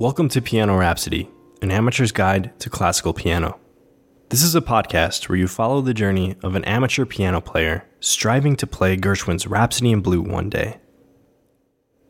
Welcome to Piano Rhapsody, an amateur's guide to classical piano. This is a podcast where you follow the journey of an amateur piano player striving to play Gershwin's Rhapsody in Blue one day.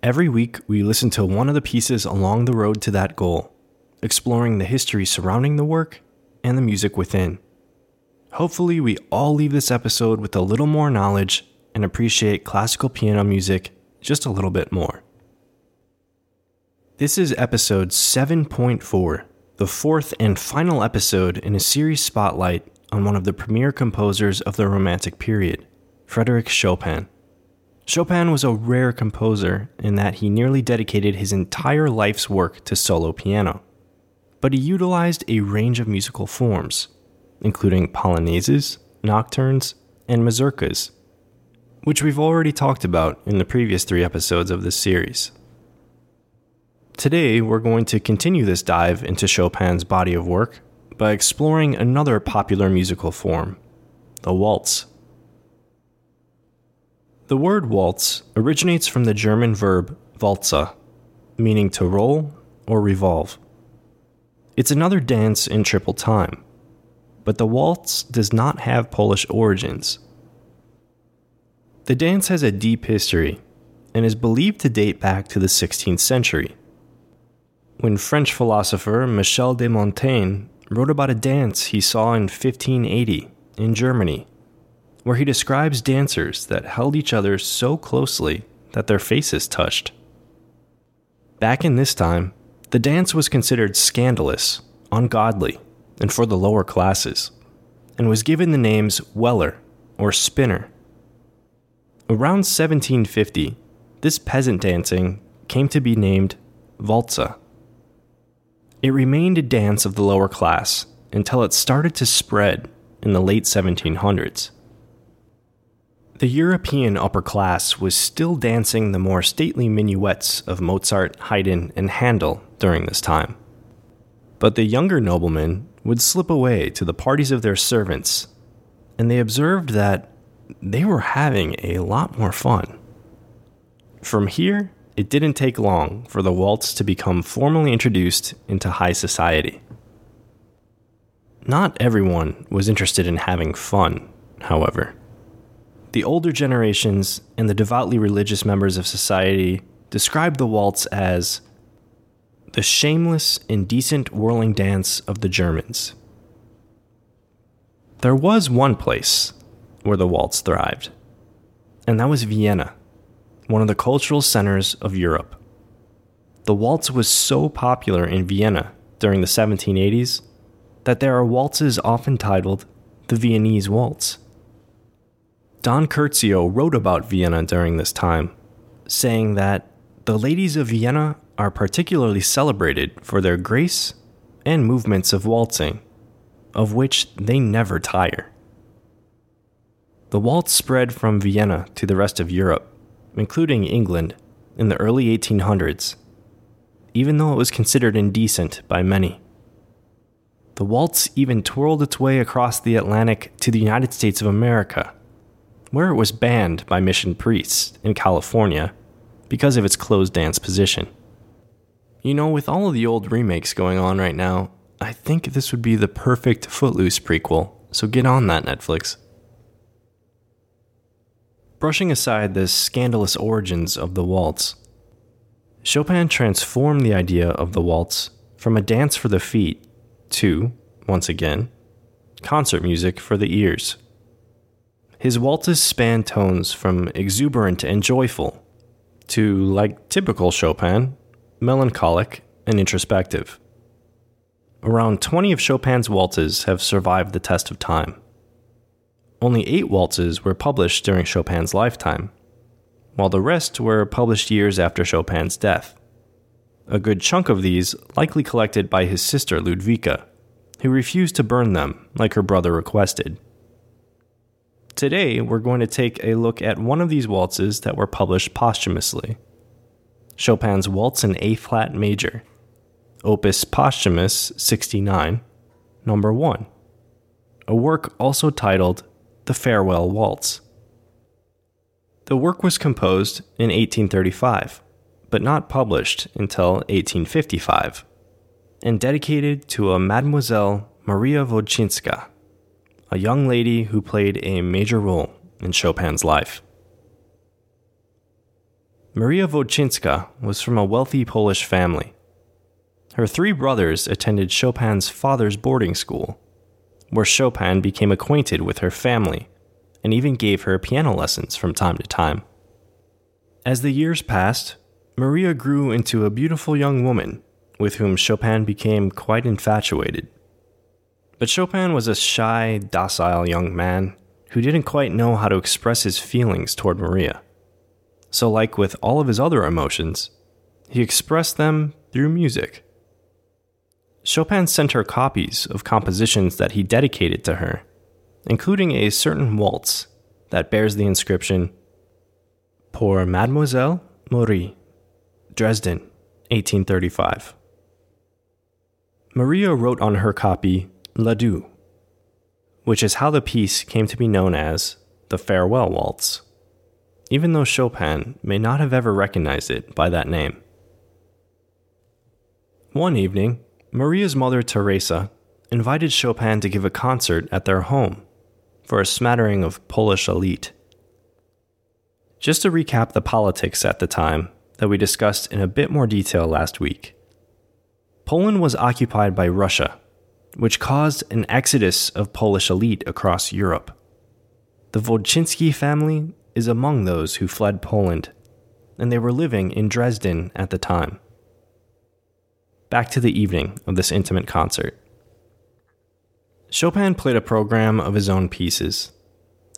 Every week, we listen to one of the pieces along the road to that goal, exploring the history surrounding the work and the music within. Hopefully, we all leave this episode with a little more knowledge and appreciate classical piano music just a little bit more. This is episode 7.4, the fourth and final episode in a series spotlight on one of the premier composers of the Romantic period, Frédéric Chopin. Chopin was a rare composer in that he nearly dedicated his entire life's work to solo piano, but he utilized a range of musical forms, including polonaises, nocturnes, and mazurkas, which we've already talked about in the previous three episodes of this series. Today, we're going to continue this dive into Chopin's body of work by exploring another popular musical form, the waltz. The word waltz originates from the German verb walze, meaning to roll or revolve. It's another dance in triple time, but the waltz does not have Polish origins. The dance has a deep history and is believed to date back to the 16th century, when French philosopher Michel de Montaigne wrote about a dance he saw in 1580 in Germany, where he describes dancers that held each other so closely that their faces touched. Back in this time, the dance was considered scandalous, ungodly, and for the lower classes, and was given the names Weller, or Spinner. Around 1750, this peasant dancing came to be named waltze. It remained a dance of the lower class until it started to spread in the late 1700s. The European upper class was still dancing the more stately minuets of Mozart, Haydn, and Handel during this time, but the younger noblemen would slip away to the parties of their servants, and they observed that they were having a lot more fun. From here, it didn't take long for the waltz to become formally introduced into high society. Not everyone was interested in having fun, however. The older generations and the devoutly religious members of society described the waltz as the shameless, indecent whirling dance of the Germans. There was one place where the waltz thrived, and that was Vienna, one of the cultural centers of Europe. The waltz was so popular in Vienna during the 1780s that there are waltzes often titled the Viennese Waltz. Don Curzio wrote about Vienna during this time, saying that the ladies of Vienna are particularly celebrated for their grace and movements of waltzing, of which they never tire. The waltz spread from Vienna to the rest of Europe, including England, in the early 1800s, even though it was considered indecent by many. The waltz even twirled its way across the Atlantic to the United States of America, where it was banned by mission priests in California because of its closed dance position. You know, with all of the old remakes going on right now, I think this would be the perfect Footloose prequel, so get on that, Netflix. Brushing aside the scandalous origins of the waltz, Chopin transformed the idea of the waltz from a dance for the feet to, once again, concert music for the ears. His waltzes span tones from exuberant and joyful to, like typical Chopin, melancholic and introspective. Around 20 of Chopin's waltzes have survived the test of time. Only 8 waltzes were published during Chopin's lifetime, while the rest were published years after Chopin's death. A good chunk of these likely collected by his sister Ludwika, who refused to burn them like her brother requested. Today, we're going to take a look at one of these waltzes that were published posthumously, Chopin's Waltz in A-flat major, Opus Posthumous 69, number 1, a work also titled The Farewell Waltz. The work was composed in 1835 but not published until 1855, and dedicated to a Mademoiselle Maria Wodzińska, a young lady who played a major role in Chopin's life. Maria Wodzińska was from a wealthy Polish family. Her three brothers attended Chopin's father's boarding school, where Chopin became acquainted with her family and even gave her piano lessons from time to time. As the years passed, Maria grew into a beautiful young woman with whom Chopin became quite infatuated. But Chopin was a shy, docile young man who didn't quite know how to express his feelings toward Maria. So like with all of his other emotions, he expressed them through music. Chopin sent her copies of compositions that he dedicated to her, including a certain waltz that bears the inscription, "Pour Mademoiselle Marie, Dresden, 1835. Maria wrote on her copy, "L'Adieu," which is how the piece came to be known as the Farewell Waltz, even though Chopin may not have ever recognized it by that name. One evening, Maria's mother, Teresa, invited Chopin to give a concert at their home for a smattering of Polish elite. Just to recap the politics at the time that we discussed in a bit more detail last week, Poland was occupied by Russia, which caused an exodus of Polish elite across Europe. The Wodziński family is among those who fled Poland, and they were living in Dresden at the time. Back to the evening of this intimate concert. Chopin played a program of his own pieces,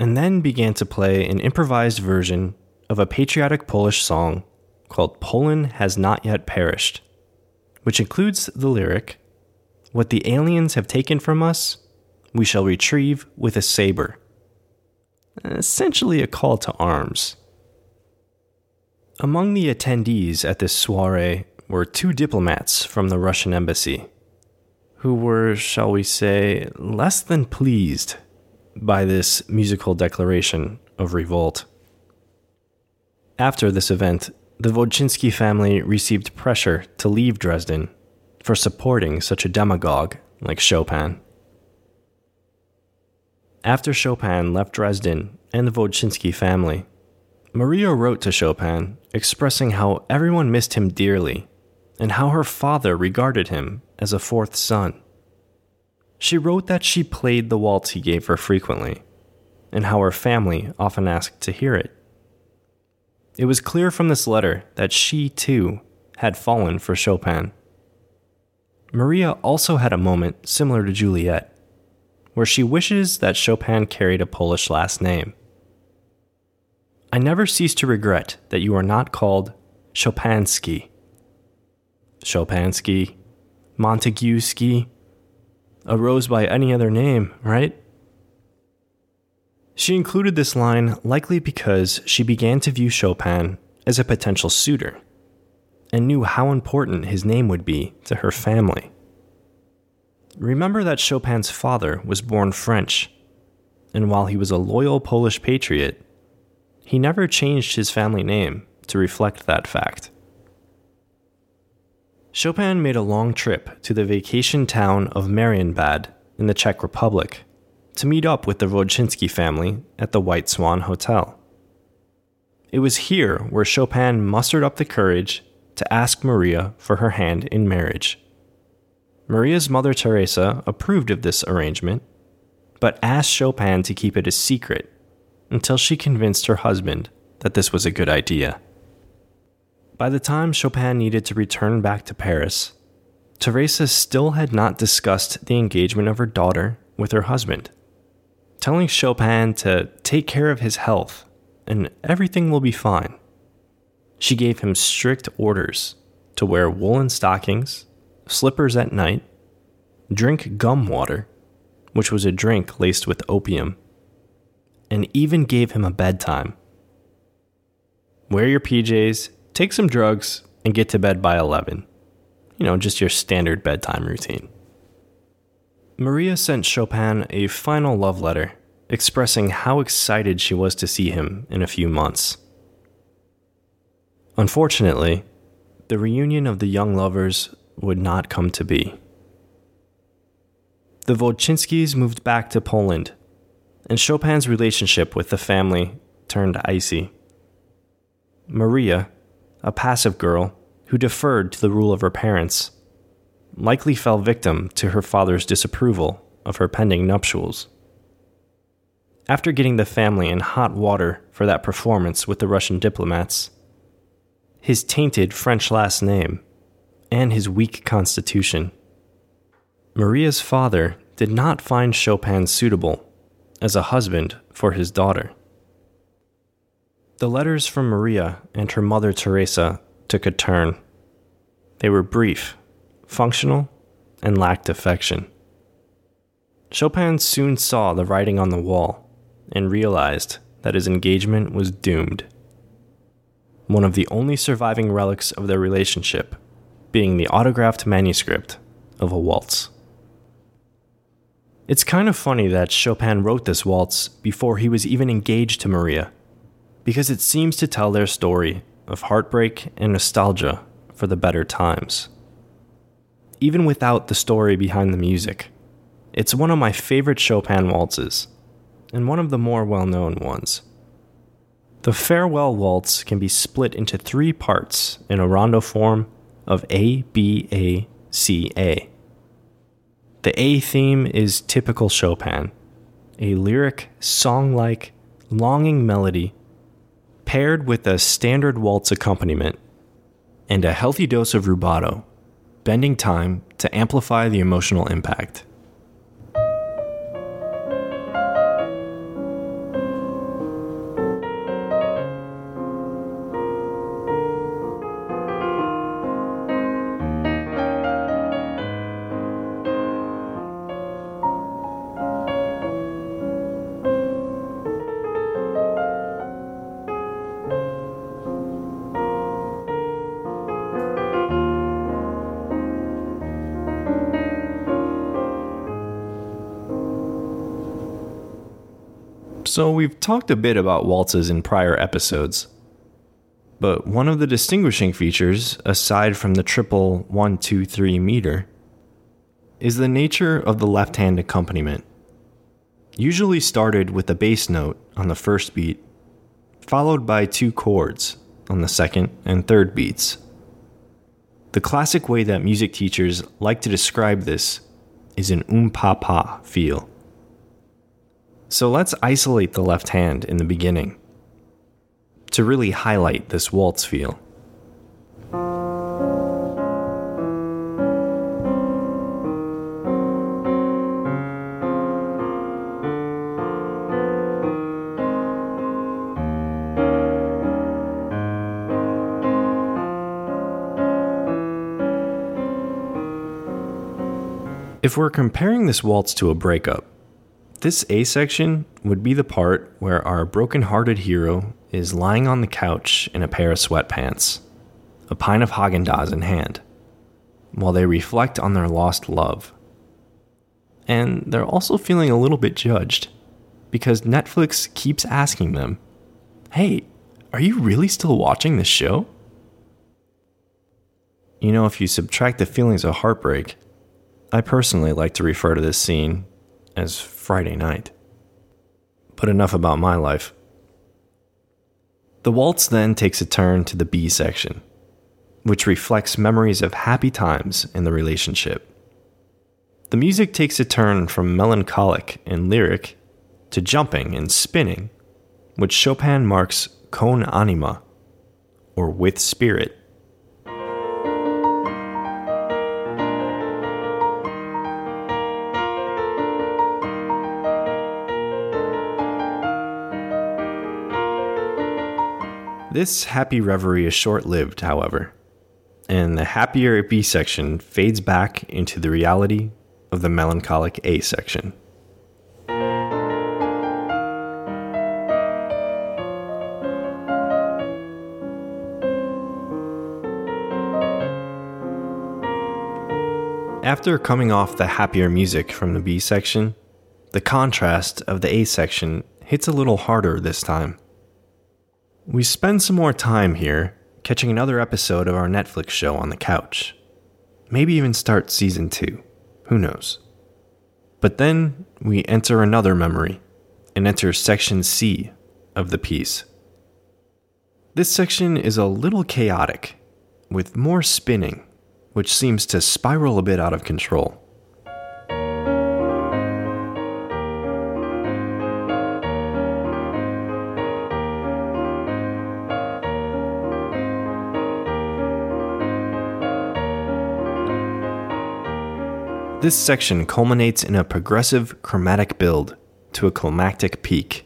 and then began to play an improvised version of a patriotic Polish song called "Poland Has Not Yet Perished," which includes the lyric, "What the aliens have taken from us, we shall retrieve with a saber," essentially a call to arms. Among the attendees at this soiree were two diplomats from the Russian embassy, who were, shall we say, less than pleased by this musical declaration of revolt. After this event, the Wodziński family received pressure to leave Dresden for supporting such a demagogue like Chopin. After Chopin left Dresden and the Wodziński family, Maria wrote to Chopin expressing how everyone missed him dearly and how her father regarded him as a fourth son. She wrote that she played the waltz he gave her frequently, and how her family often asked to hear it. It was clear from this letter that she, too, had fallen for Chopin. Maria also had a moment similar to Juliet, where she wishes that Chopin carried a Polish last name. "I never cease to regret that you are not called Chopinski, Chopinsky, Montagueski, a rose by any other name, right?" She included this line likely because she began to view Chopin as a potential suitor and knew how important his name would be to her family. Remember that Chopin's father was born French, and while he was a loyal Polish patriot, he never changed his family name to reflect that fact. Chopin made a long trip to the vacation town of Marienbad in the Czech Republic to meet up with the Wodziński family at the White Swan Hotel. It was here where Chopin mustered up the courage to ask Maria for her hand in marriage. Maria's mother Teresa approved of this arrangement, but asked Chopin to keep it a secret until she convinced her husband that this was a good idea. By the time Chopin needed to return back to Paris, Teresa still had not discussed the engagement of her daughter with her husband, telling Chopin to take care of his health and everything will be fine. She gave him strict orders to wear woolen stockings, slippers at night, drink gum water, which was a drink laced with opium, and even gave him a bedtime. "Wear your PJs, take some drugs, and get to bed by 11. Just your standard bedtime routine. Maria sent Chopin a final love letter, expressing how excited she was to see him in a few months. Unfortunately, the reunion of the young lovers would not come to be. The Wodzińskis moved back to Poland, and Chopin's relationship with the family turned icy. Maria, a passive girl who deferred to the rule of her parents, likely fell victim to her father's disapproval of her pending nuptials. After getting the family in hot water for that performance with the Russian diplomats, his tainted French last name, and his weak constitution, Maria's father did not find Chopin suitable as a husband for his daughter. The letters from Maria and her mother Teresa took a turn. They were brief, functional, and lacked affection. Chopin soon saw the writing on the wall and realized that his engagement was doomed. One of the only surviving relics of their relationship being the autographed manuscript of a waltz. It's kind of funny that Chopin wrote this waltz before he was even engaged to Maria, because it seems to tell their story of heartbreak and nostalgia for the better times. Even without the story behind the music, it's one of my favorite Chopin waltzes, and one of the more well-known ones. The Farewell Waltz can be split into three parts in a rondo form of A, B, A, C, A. The A theme is typical Chopin, a lyric, song-like, longing melody paired with a standard waltz accompaniment and a healthy dose of rubato, bending time to amplify the emotional impact. So we've talked a bit about waltzes in prior episodes, but one of the distinguishing features, aside from the triple 1-2-3 meter, is the nature of the left-hand accompaniment, usually started with a bass note on the first beat, followed by two chords on the second and third beats. The classic way that music teachers like to describe this is an pa-pa feel. So let's isolate the left hand in the beginning to really highlight this waltz feel. If we're comparing this waltz to a breakup, this A section would be the part where our broken-hearted hero is lying on the couch in a pair of sweatpants, a pint of Häagen-Dazs in hand, while they reflect on their lost love. And they're also feeling a little bit judged, because Netflix keeps asking them, "Hey, are you really still watching this show?" You know, if you subtract the feelings of heartbreak, I personally like to refer to this scene as Friday night. But enough about my life. The waltz then takes a turn to the B section, which reflects memories of happy times in the relationship. The music takes a turn from melancholic and lyric to jumping and spinning, which Chopin marks con anima, or with spirit. This happy reverie is short-lived, however, and the happier B section fades back into the reality of the melancholic A section. After coming off the happier music from the B section, the contrast of the A section hits a little harder this time. We spend some more time here catching another episode of our Netflix show on the couch. Maybe even start season 2. Who knows? But then we enter another memory and enter section C of the piece. This section is a little chaotic, with more spinning, which seems to spiral a bit out of control. This section culminates in a progressive chromatic build to a climactic peak.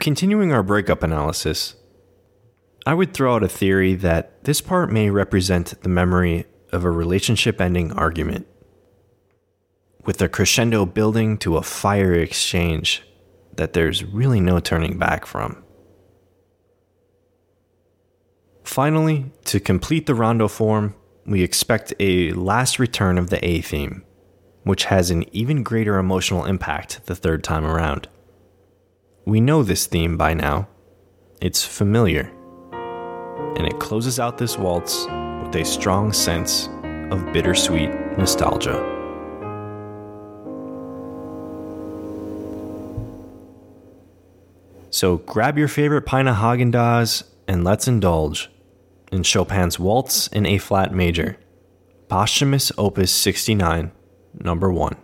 Continuing our breakup analysis, I would throw out a theory that this part may represent the memory of a relationship-ending argument, with a crescendo building to a fiery exchange that there's really no turning back from. Finally, to complete the rondo form, we expect a last return of the A theme, which has an even greater emotional impact the third time around. We know this theme by now. It's familiar. And it closes out this waltz with a strong sense of bittersweet nostalgia. So grab your favorite pint of Häagen-Dazs and let's indulge in Chopin's Waltz in A-flat major, posthumous opus 69, number 1.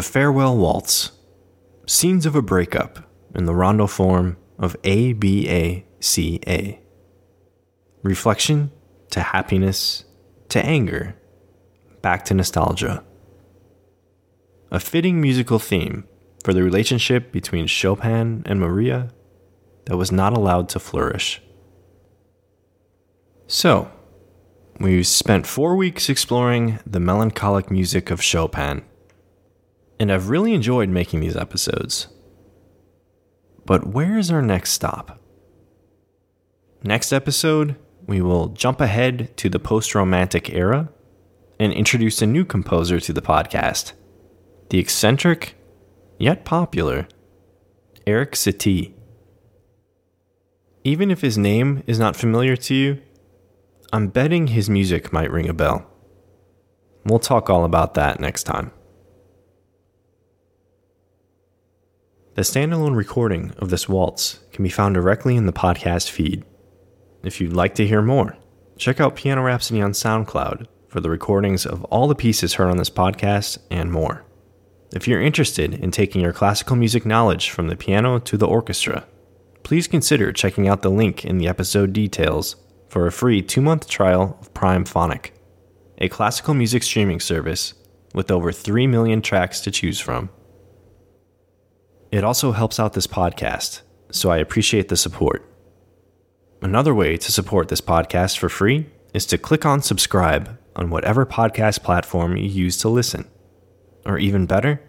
The Farewell Waltz, Scenes of a Breakup in the Rondo form of ABACA. Reflection to happiness to anger, back to nostalgia. A fitting musical theme for the relationship between Chopin and Maria that was not allowed to flourish. So, we've spent 4 weeks exploring the melancholic music of Chopin, and I've really enjoyed making these episodes. But where is our next stop? Next episode, we will jump ahead to the post-romantic era and introduce a new composer to the podcast, the eccentric, yet popular, Erik Satie. Even if his name is not familiar to you, I'm betting his music might ring a bell. We'll talk all about that next time. The standalone recording of this waltz can be found directly in the podcast feed. If you'd like to hear more, check out Piano Rhapsody on SoundCloud for the recordings of all the pieces heard on this podcast and more. If you're interested in taking your classical music knowledge from the piano to the orchestra, please consider checking out the link in the episode details for a free 2-month trial of Primephonic, a classical music streaming service with over 3 million tracks to choose from. It also helps out this podcast, so I appreciate the support. Another way to support this podcast for free is to click on subscribe on whatever podcast platform you use to listen. Or even better,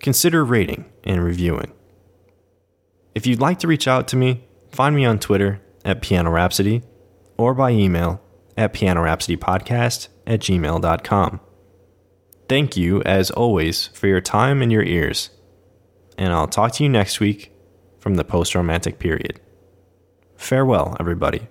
consider rating and reviewing. If you'd like to reach out to me, find me on Twitter at Piano Rhapsody or by email at pianorhapsodypodcast@gmail.com. Thank you, as always, for your time and your ears. And I'll talk to you next week from the post-romantic period. Farewell, everybody.